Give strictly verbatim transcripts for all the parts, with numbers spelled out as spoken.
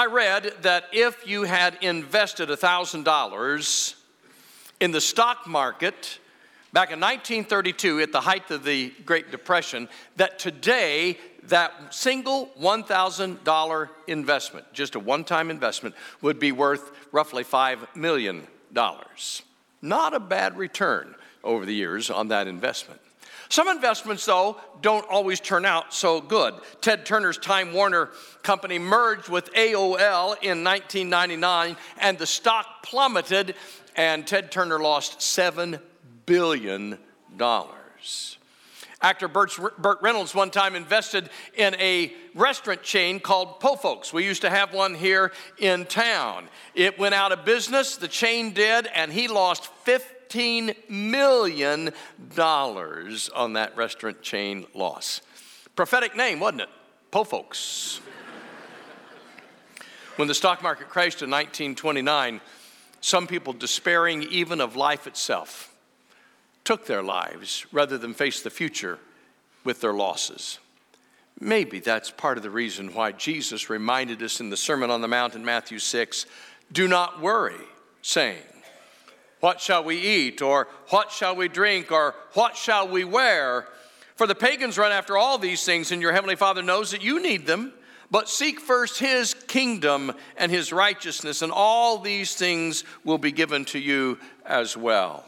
I read that if you had invested one thousand dollars in the stock market back in nineteen thirty-two at the height of the Great Depression, that today that single one thousand dollars investment, just a one-time investment, would be worth roughly five million dollars. Not a bad return over the years on that investment. Some investments, though, don't always turn out so good. Ted Turner's Time Warner company merged with A O L in nineteen ninety-nine, and the stock plummeted, and Ted Turner lost seven billion dollars. Actor Burt Reynolds one time invested in a restaurant chain called Po' Folks. We used to have one here in town. It went out of business, the chain did, and he lost fifteen million dollars on that restaurant chain loss. Prophetic name, wasn't it? Po' Folks. When the stock market crashed in nineteen twenty-nine, some people, despairing even of life itself, took their lives rather than face the future with their losses. Maybe that's part of the reason why Jesus reminded us in the Sermon on the Mount in Matthew six, do not worry, saying, what shall we eat, or what shall we drink, or what shall we wear? For the pagans run after all these things, and your heavenly Father knows that you need them. But seek first his kingdom and his righteousness, and all these things will be given to you as well.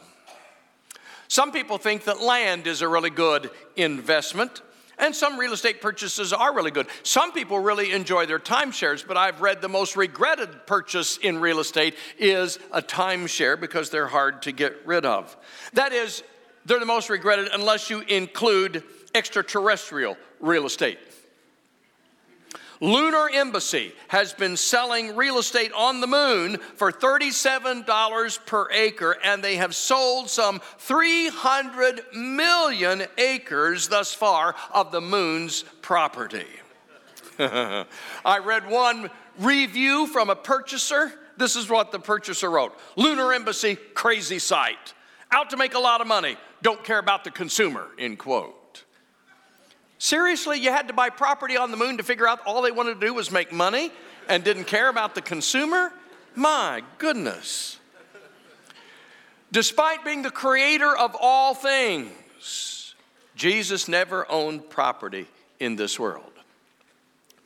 Some people think that land is a really good investment, and some real estate purchases are really good. Some people really enjoy their timeshares, but I've read the most regretted purchase in real estate is a timeshare because they're hard to get rid of. That is, they're the most regretted unless you include extraterrestrial real estate. Lunar Embassy has been selling real estate on the moon for thirty-seven dollars per acre, and they have sold some three hundred million acres thus far of the moon's property. I read one review from a purchaser. This is what the purchaser wrote. Lunar Embassy, crazy site. Out to make a lot of money. Don't care about the consumer, end quote. Seriously, you had to buy property on the moon to figure out all they wanted to do was make money and didn't care about the consumer? My goodness. Despite being the creator of all things, Jesus never owned property in this world.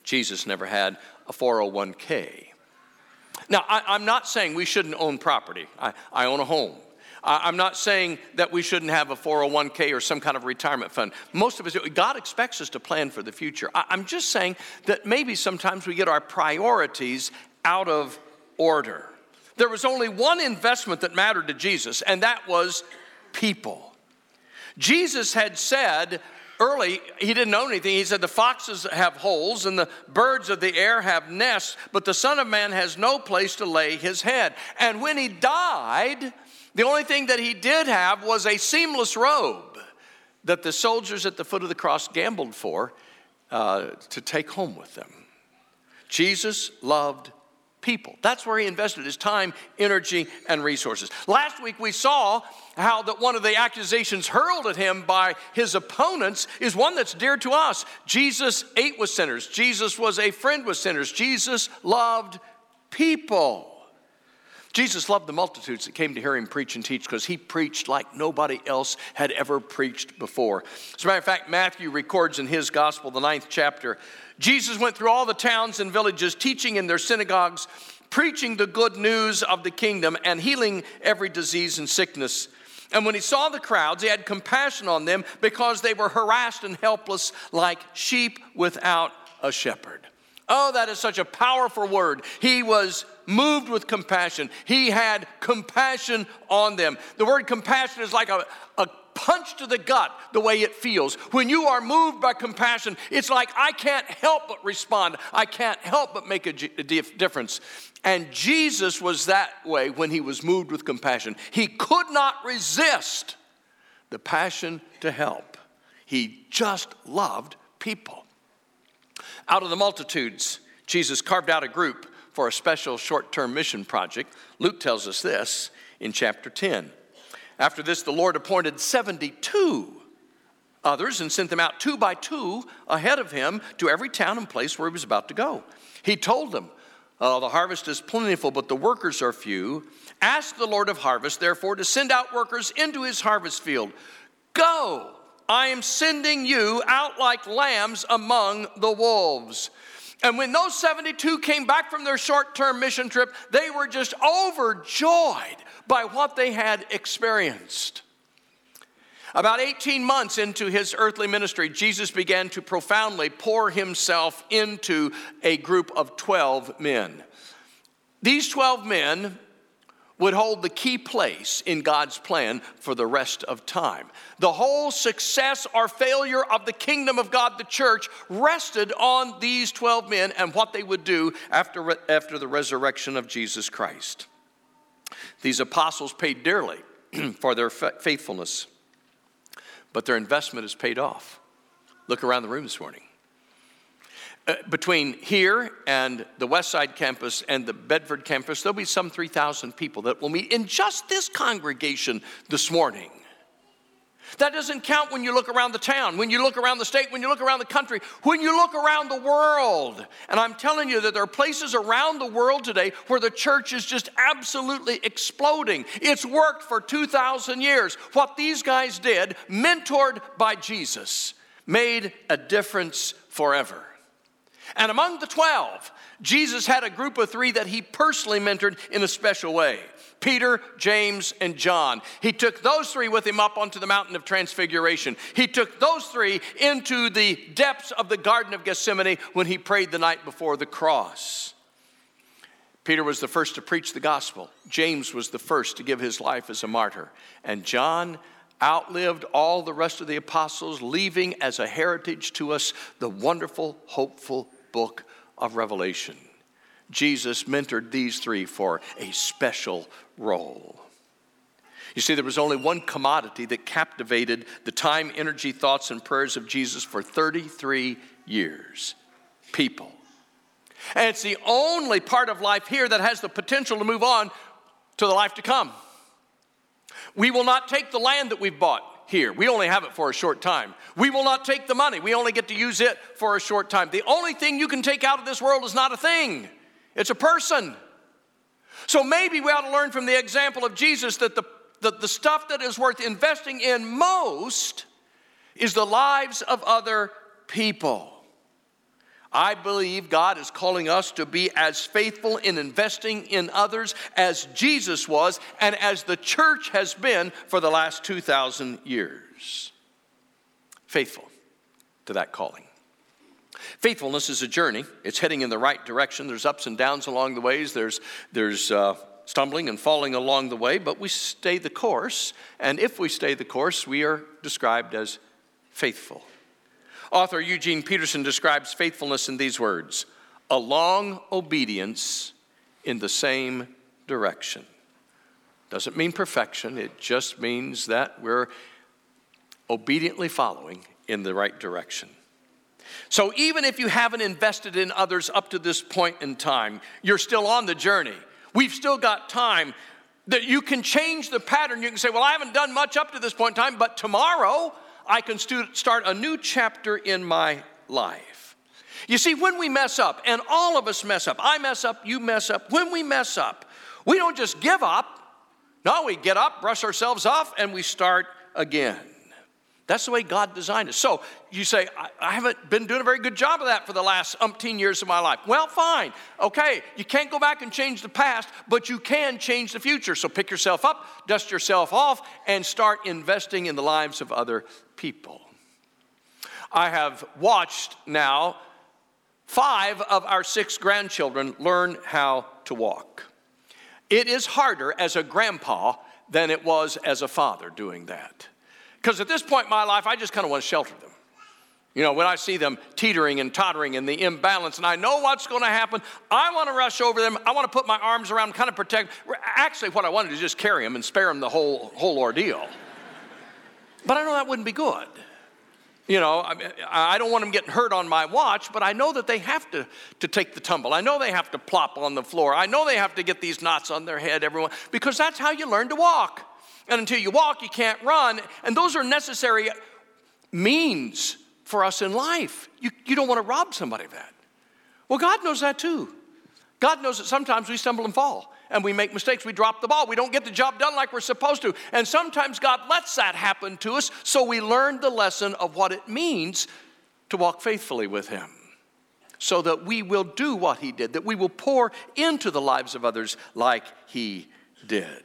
Jesus never had a four oh one k. Now, I, I'm not saying we shouldn't own property. I, I own a home. I'm not saying that we shouldn't have a four oh one k or some kind of retirement fund. Most of us, God expects us to plan for the future. I'm just saying that maybe sometimes we get our priorities out of order. There was only one investment that mattered to Jesus, and that was people. Jesus had said early, he didn't own anything. He said the foxes have holes and the birds of the air have nests, but the Son of Man has no place to lay his head. And when he died, the only thing that he did have was a seamless robe that the soldiers at the foot of the cross gambled for uh, to take home with them. Jesus loved people. That's where he invested his time, energy, and resources. Last week we saw how that one of the accusations hurled at him by his opponents is one that's dear to us. Jesus ate with sinners. Jesus was a friend with sinners. Jesus loved people. Jesus loved the multitudes that came to hear him preach and teach because he preached like nobody else had ever preached before. As a matter of fact, Matthew records in his gospel, the ninth chapter, Jesus went through all the towns and villages, teaching in their synagogues, preaching the good news of the kingdom and healing every disease and sickness. And when he saw the crowds, he had compassion on them because they were harassed and helpless like sheep without a shepherd. Oh, that is such a powerful word. He was moved with compassion. He had compassion on them. The word compassion is like a, a punch to the gut, the way it feels. When you are moved by compassion, it's like, I can't help but respond. I can't help but make a, a difference. And Jesus was that way when he was moved with compassion. He could not resist the passion to help. He just loved people. Out of the multitudes, Jesus carved out a group for a special short-term mission project. Luke tells us this in chapter ten. After this, the Lord appointed seventy-two others and sent them out two by two ahead of him to every town and place where he was about to go. He told them, Uh, the harvest is plentiful, but the workers are few. Ask the Lord of harvest, therefore, to send out workers into his harvest field. Go, I am sending you out like lambs among the wolves. And when those seventy-two came back from their short-term mission trip, they were just overjoyed by what they had experienced. About eighteen months into his earthly ministry, Jesus began to profoundly pour himself into a group of twelve men. These twelve men would hold the key place in God's plan for the rest of time. The whole success or failure of the kingdom of God, the church, rested on these twelve men and what they would do after, after the resurrection of Jesus Christ. These apostles paid dearly for their faithfulness, but their investment is paid off. Look around the room this morning. Uh, between here and the Westside campus and the Bedford campus, there'll be some three thousand people that will meet in just this congregation this morning. That doesn't count when you look around the town, when you look around the state, when you look around the country, when you look around the world. And I'm telling you that there are places around the world today where the church is just absolutely exploding. It's worked for two thousand years. What these guys did, mentored by Jesus, made a difference forever. And among the twelve, Jesus had a group of three that he personally mentored in a special way: Peter, James, and John. He took those three with him up onto the mountain of transfiguration. He took those three into the depths of the Garden of Gethsemane when he prayed the night before the cross. Peter was the first to preach the gospel. James was the first to give his life as a martyr. And John outlived all the rest of the apostles, leaving as a heritage to us the wonderful, hopeful book of Revelation. Jesus mentored these three for a special role. You see, there was only one commodity that captivated the time, energy, thoughts, and prayers of Jesus for thirty-three years: people. And it's the only part of life here that has the potential to move on to the life to come. We will not take the land that we've bought here. We only have it for a short time. We will not take the money. We only get to use it for a short time. The only thing you can take out of this world is not a thing. It's a person. So maybe we ought to learn from the example of Jesus that the, that the stuff that is worth investing in most is the lives of other people. I believe God is calling us to be as faithful in investing in others as Jesus was and as the church has been for the last two thousand years. Faithful to that calling. Faithfulness is a journey. It's heading in the right direction. There's ups and downs along the ways. There's, there's uh, stumbling and falling along the way, but we stay the course. And if we stay the course, we are described as faithful. Author Eugene Peterson describes faithfulness in these words: a long obedience in the same direction. Doesn't mean perfection. It just means that we're obediently following in the right direction. So even if you haven't invested in others up to this point in time, you're still on the journey. We've still got time. That you can change the pattern. You can say, well, I haven't done much up to this point in time, but tomorrow I can stu- start a new chapter in my life. You see, when we mess up, and all of us mess up, I mess up, you mess up, when we mess up, we don't just give up. No, we get up, brush ourselves off, and we start again. That's the way God designed us. So you say, I, I haven't been doing a very good job of that for the last umpteen years of my life. Well, fine. Okay, you can't go back and change the past, but you can change the future. So pick yourself up, dust yourself off, and start investing in the lives of other people. I have watched now five of our six grandchildren learn how to walk. It is harder as a grandpa than it was as a father doing that. Because at this point in my life, I just kind of want to shelter them. You know, when I see them teetering and tottering and the imbalance, and I know what's going to happen, I want to rush over them. I want to put my arms around them, kind of protect them. Actually, what I want to do is just carry them and spare them the whole, whole ordeal. But I know that wouldn't be good. You know, I, mean, I don't want them getting hurt on my watch, but I know that they have to, to take the tumble. I know they have to plop on the floor. I know they have to get these knots on their head, everyone, because that's how you learn to walk. And until you walk, you can't run. And those are necessary means for us in life. You, you don't want to rob somebody of that. Well, God knows that too. God knows that sometimes we stumble and fall, and we make mistakes. We drop the ball. We don't get the job done like we're supposed to. And sometimes God lets that happen to us, so we learn the lesson of what it means to walk faithfully with him, so that we will do what he did, that we will pour into the lives of others like he did.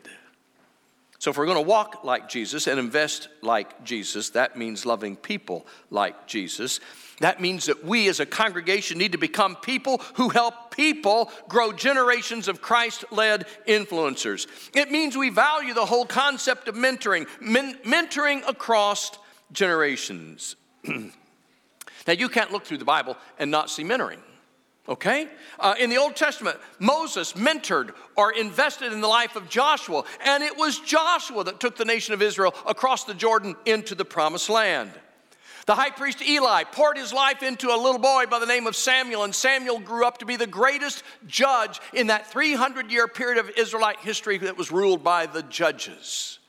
So if we're going to walk like Jesus and invest like Jesus, that means loving people like Jesus. That means that we as a congregation need to become people who help people grow generations of Christ-led influencers. It means we value the whole concept of mentoring, men- mentoring across generations. Now, you can't look through the Bible and not see mentoring, okay? Uh, in the Old Testament, Moses mentored or invested in the life of Joshua, and it was Joshua that took the nation of Israel across the Jordan into the Promised Land. The high priest Eli poured his life into a little boy by the name of Samuel, and Samuel grew up to be the greatest judge in that three hundred year period of Israelite history that was ruled by the judges.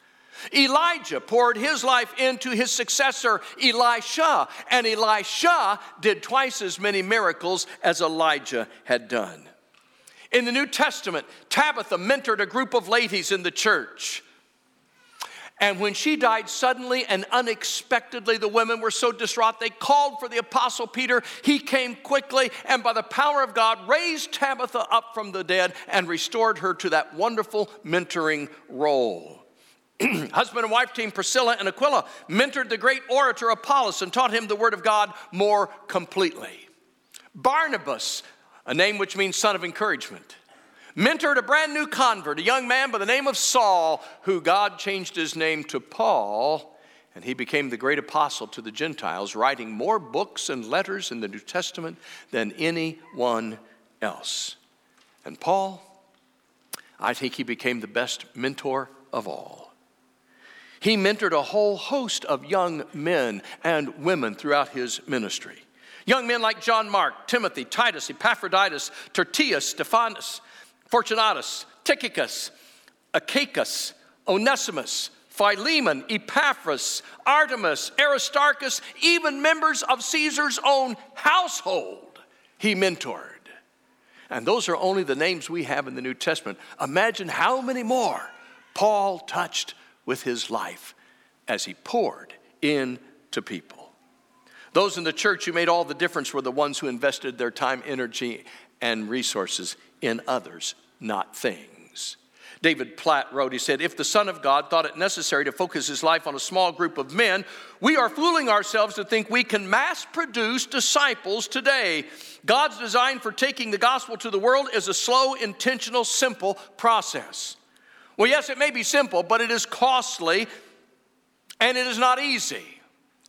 Elijah poured his life into his successor, Elisha, and Elisha did twice as many miracles as Elijah had done. In the New Testament, Tabitha mentored a group of ladies in the church. And when she died suddenly and unexpectedly, the women were so distraught, they called for the Apostle Peter. He came quickly and by the power of God raised Tabitha up from the dead and restored her to that wonderful mentoring role. Husband and wife team Priscilla and Aquila mentored the great orator Apollos and taught him the word of God more completely. Barnabas, a name which means son of encouragement, mentored a brand new convert, a young man by the name of Saul, who God changed his name to Paul, and he became the great apostle to the Gentiles, writing more books and letters in the New Testament than anyone else. And Paul, I think he became the best mentor of all. He mentored a whole host of young men and women throughout his ministry. Young men like John Mark, Timothy, Titus, Epaphroditus, Tertius, Stephanus, Fortunatus, Tychicus, Achaicus, Onesimus, Philemon, Epaphras, Artemis, Aristarchus, even members of Caesar's own household he mentored. And those are only the names we have in the New Testament. Imagine how many more Paul touched with his life as he poured into people. Those in the church who made all the difference were the ones who invested their time, energy, and resources in others, not things. David Platt wrote, he said, if the Son of God thought it necessary to focus his life on a small group of men, we are fooling ourselves to think we can mass produce disciples today. God's design for taking the gospel to the world is a slow, intentional, simple process. Well, yes, it may be simple, but it is costly and it is not easy.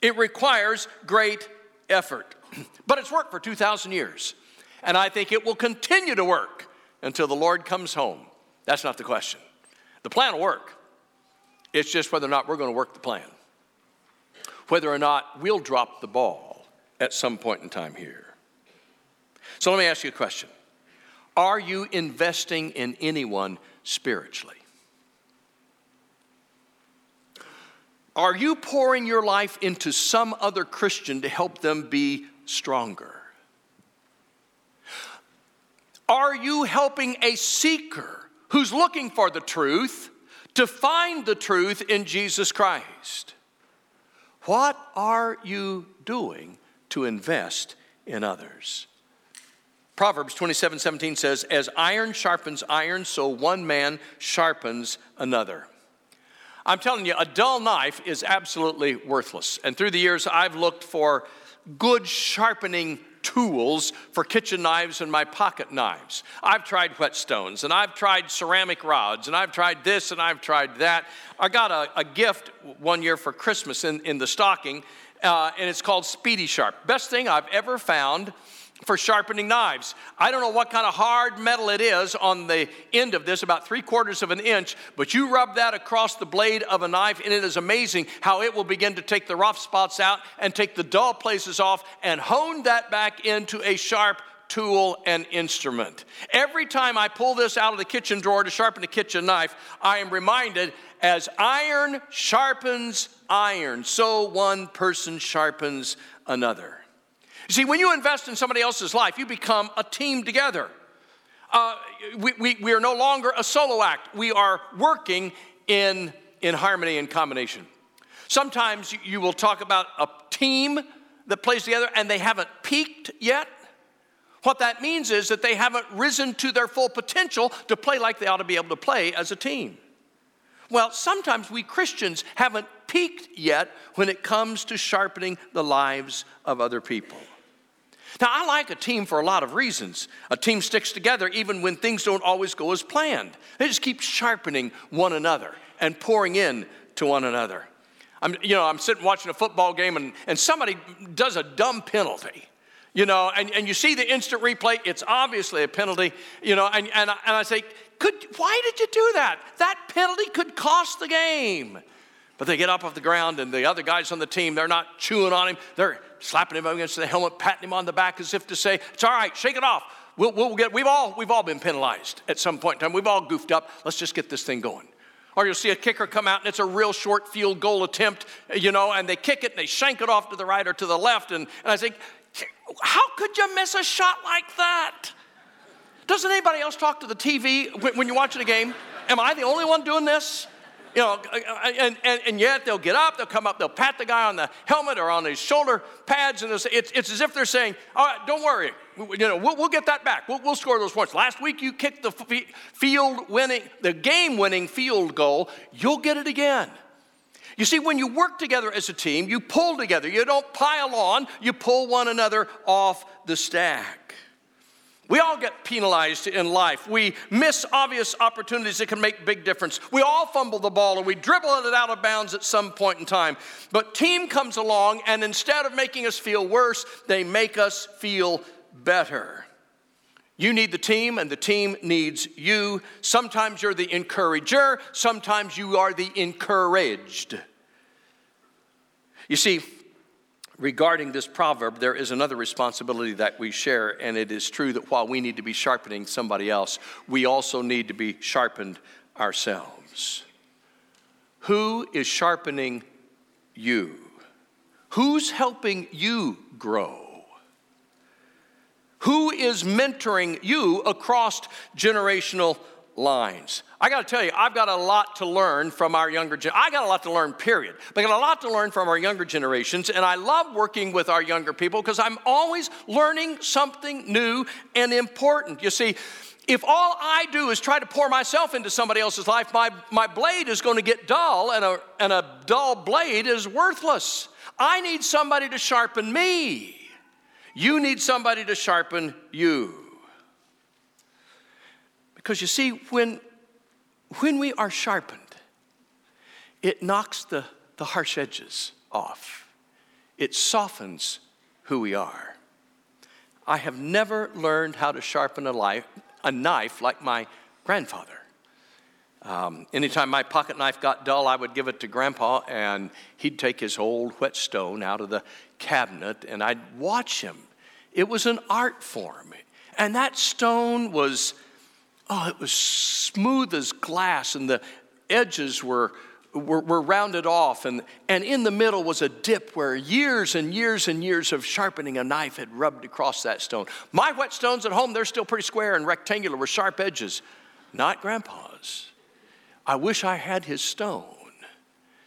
It requires great effort. But it's worked for two thousand years, and I think it will continue to work until the Lord comes home. That's not the question. The plan will work. It's just whether or not we're going to work the plan, whether or not we'll drop the ball at some point in time here. So let me ask you a question. Are you investing in anyone spiritually? Are you pouring your life into some other Christian to help them be stronger? Are you helping a seeker who's looking for the truth to find the truth in Jesus Christ? What are you doing to invest in others? Proverbs twenty-seven seventeen says, as iron sharpens iron, so one man sharpens another. I'm telling you, a dull knife is absolutely worthless. And through the years, I've looked for good sharpening tools for kitchen knives and my pocket knives. I've tried whetstones, and I've tried ceramic rods, and I've tried this, and I've tried that. I got a, a gift one year for Christmas in, in the stocking, uh, and it's called Speedy Sharp. Best thing I've ever found for sharpening knives. I don't know what kind of hard metal it is on the end of this, about three quarters of an inch, but you rub that across the blade of a knife and it is amazing how it will begin to take the rough spots out and take the dull places off and hone that back into a sharp tool and instrument. Every time I pull this out of the kitchen drawer to sharpen a kitchen knife, I am reminded, as iron sharpens iron, so one person sharpens another. You see, when you invest in somebody else's life, you become a team together. uh, we, we, we are no longer a solo act. We are working in, in harmony and combination. Sometimes you will talk about a team that plays together and they haven't peaked yet. What that means is that they haven't risen to their full potential to play like they ought to be able to play as a team. Well, sometimes we Christians haven't peaked yet when it comes to sharpening the lives of other people. Now, I like a team for a lot of reasons. A team sticks together even when things don't always go as planned. They just keep sharpening one another and pouring in to one another. I'm, you know, I'm sitting watching a football game and, and somebody does a dumb penalty. You know, and, and you see the instant replay, it's obviously a penalty, you know, and, and, I, and I say, could why did you do that? That penalty could cost the game. But they get up off the ground and the other guys on the team, they're not chewing on him. They're slapping him against the helmet, patting him on the back as if to say, it's all right, shake it off. We'll, we'll get, we've all, we've all been penalized at some point in time. We've all goofed up. Let's just get this thing going. Or you'll see a kicker come out and it's a real short field goal attempt, you know, and they kick it and they shank it off to the right or to the left. And, and I think, how could you miss a shot like that? Doesn't anybody else talk to the T V when you're watching a game? Am I the only one doing this? You know, and, and, and yet they'll get up, they'll come up, they'll pat the guy on the helmet or on his shoulder pads, and they'll say, it's, it's as if they're saying, all right, don't worry, you know, we'll, we'll get that back. We'll, we'll score those points. Last week you kicked the field winning, the game-winning field goal. You'll get it again. You see, when you work together as a team, you pull together. You don't pile on. You pull one another off the stack. We all get penalized in life. We miss obvious opportunities that can make big difference. We all fumble the ball or we dribble it out of bounds at some point in time. But team comes along, and instead of making us feel worse, they make us feel better. You need the team, and the team needs you. Sometimes you're the encourager. Sometimes you are the encouraged. You see, regarding this proverb, there is another responsibility that we share, and it is true that while we need to be sharpening somebody else, we also need to be sharpened ourselves. Who is sharpening you? Who's helping you grow? Who is mentoring you across generational lines? I got to tell you, I've got a lot to learn from our younger generation. I got a lot to learn, period. But I got a lot to learn from our younger generations, and I love working with our younger people because I'm always learning something new and important. You see, if all I do is try to pour myself into somebody else's life, my, my blade is going to get dull, and a, and a dull blade is worthless. I need somebody to sharpen me. You need somebody to sharpen you. Because you see, when, when we are sharpened, it knocks the, the harsh edges off. It softens who we are. I have never learned how to sharpen a, life, a knife like my grandfather. Um, anytime my pocket knife got dull, I would give it to Grandpa, and he'd take his old whetstone out of the cabinet, and I'd watch him. It was an art form, and that stone was, oh, it was smooth as glass, and the edges were were, were rounded off, and, and in the middle was a dip where years and years and years of sharpening a knife had rubbed across that stone. My whetstones at home, they're still pretty square and rectangular with sharp edges, not Grandpa's. I wish I had his stone,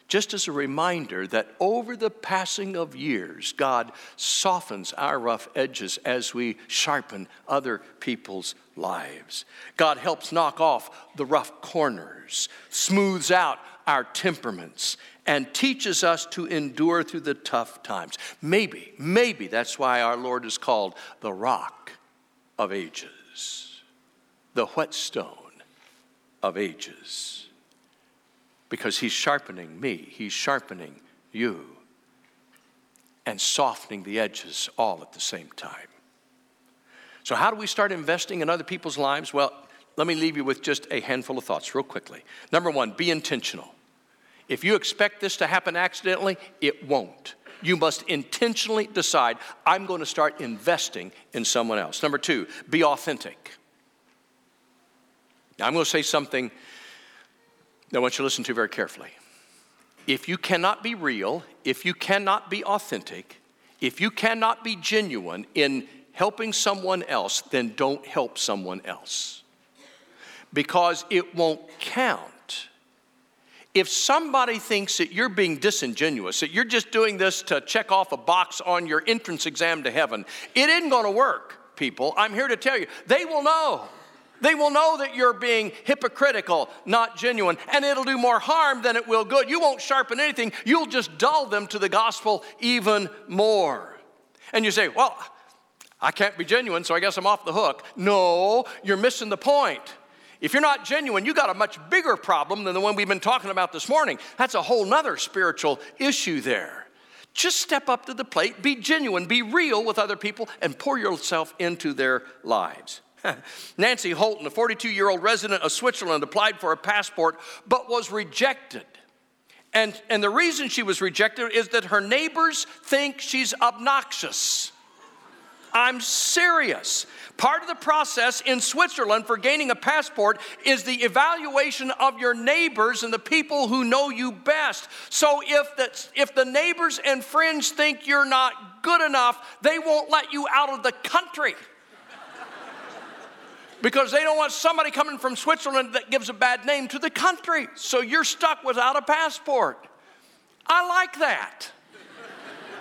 just as a reminder that over the passing of years, God softens our rough edges as we sharpen other people's lives. God helps knock off the rough corners, smooths out our temperaments, and teaches us to endure through the tough times. Maybe, maybe that's why our Lord is called the Rock of Ages, the whetstone of ages. Because he's sharpening me, he's sharpening you, and softening the edges all at the same time. So how do we start investing in other people's lives? Well, let me leave you with just a handful of thoughts real quickly. Number one, be intentional. If you expect this to happen accidentally, it won't. You must intentionally decide, I'm going to start investing in someone else. Number two, be authentic. Now, I'm going to say something I want you to listen to very carefully. If you cannot be real, if you cannot be authentic, if you cannot be genuine in helping someone else, then don't help someone else, because it won't count. If somebody thinks that you're being disingenuous, that you're just doing this to check off a box on your entrance exam to heaven, it isn't going to work, people. I'm here to tell you, they will know. They will know that you're being hypocritical, not genuine, and it'll do more harm than it will good. You won't sharpen anything. You'll just dull them to the gospel even more. And you say, well, I can't be genuine, so I guess I'm off the hook. No, you're missing the point. If you're not genuine, you got a much bigger problem than the one we've been talking about this morning. That's a whole nother spiritual issue there. Just step up to the plate, be genuine, be real with other people, and pour yourself into their lives. Nancy Holton, a forty-two-year-old resident of Switzerland, applied for a passport but was rejected. And, and the reason she was rejected is that her neighbors think she's obnoxious. I'm serious. Part of the process in Switzerland for gaining a passport is the evaluation of your neighbors and the people who know you best. So if the, if the neighbors and friends think you're not good enough, they won't let you out of the country because they don't want somebody coming from Switzerland that gives a bad name to the country. So you're stuck without a passport. I like that.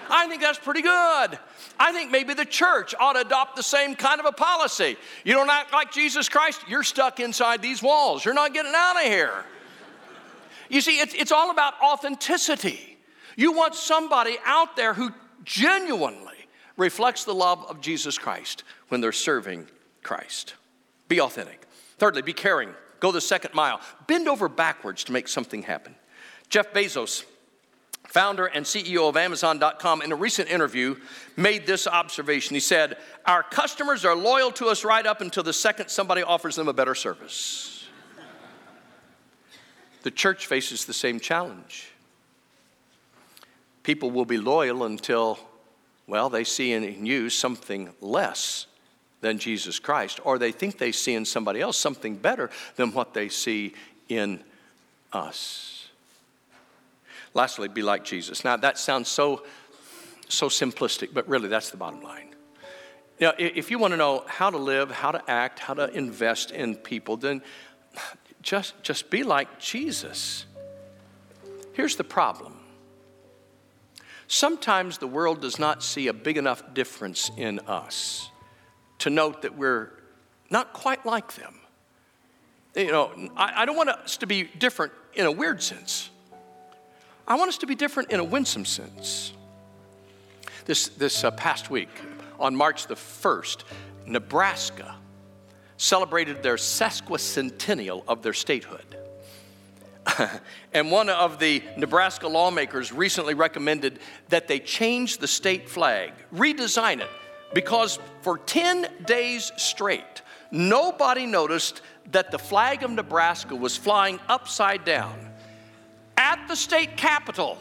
I think that's pretty good. I think maybe the church ought to adopt the same kind of a policy. You don't act like Jesus Christ, you're stuck inside these walls. You're not getting out of here. You see, it's, it's all about authenticity. You want somebody out there who genuinely reflects the love of Jesus Christ when they're serving Christ. Be authentic. Thirdly, be caring. Go the second mile. Bend over backwards to make something happen. Jeff Bezos, founder and C E O of Amazon dot com, in a recent interview made this observation. He said, our customers are loyal to us right up until the second somebody offers them a better service. The church faces the same challenge. People will be loyal until, well, they see in you something less than Jesus Christ, or they think they see in somebody else something better than what they see in us. Lastly, be like Jesus. Now, that sounds so, so simplistic, but really that's the bottom line. Now, if you want to know how to live, how to act, how to invest in people, then just, just be like Jesus. Here's the problem. Sometimes the world does not see a big enough difference in us to note that we're not quite like them. You know, I, I don't want us to be different in a weird sense. I want us to be different in a winsome sense. This, this uh, past week, on March the first, Nebraska celebrated their sesquicentennial of their statehood. And one of the Nebraska lawmakers recently recommended that they change the state flag, redesign it, because for ten days straight, nobody noticed that the flag of Nebraska was flying upside down at the state capitol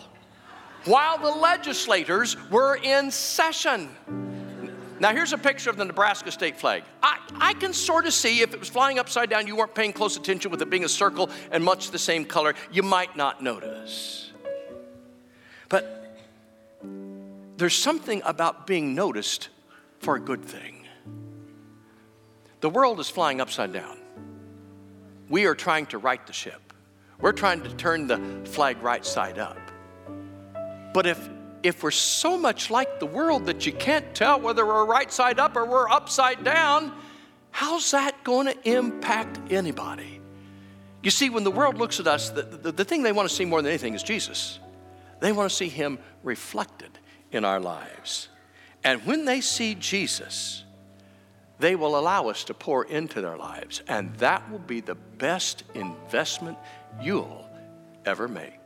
while the legislators were in session. Now, here's a picture of the Nebraska state flag. I, I can sort of see if it was flying upside down, you weren't paying close attention, with it being a circle and much the same color, you might not notice. But there's something about being noticed for a good thing. The world is flying upside down. We are trying to right the ship. We're trying to turn the flag right side up. But if if we're so much like the world that you can't tell whether we're right side up or we're upside down, how's that going to impact anybody? You see, when the world looks at us, the, the, the thing they want to see more than anything is Jesus. They want to see him reflected in our lives. And when they see Jesus, they will allow us to pour into their lives. And that will be the best investment you'll ever make.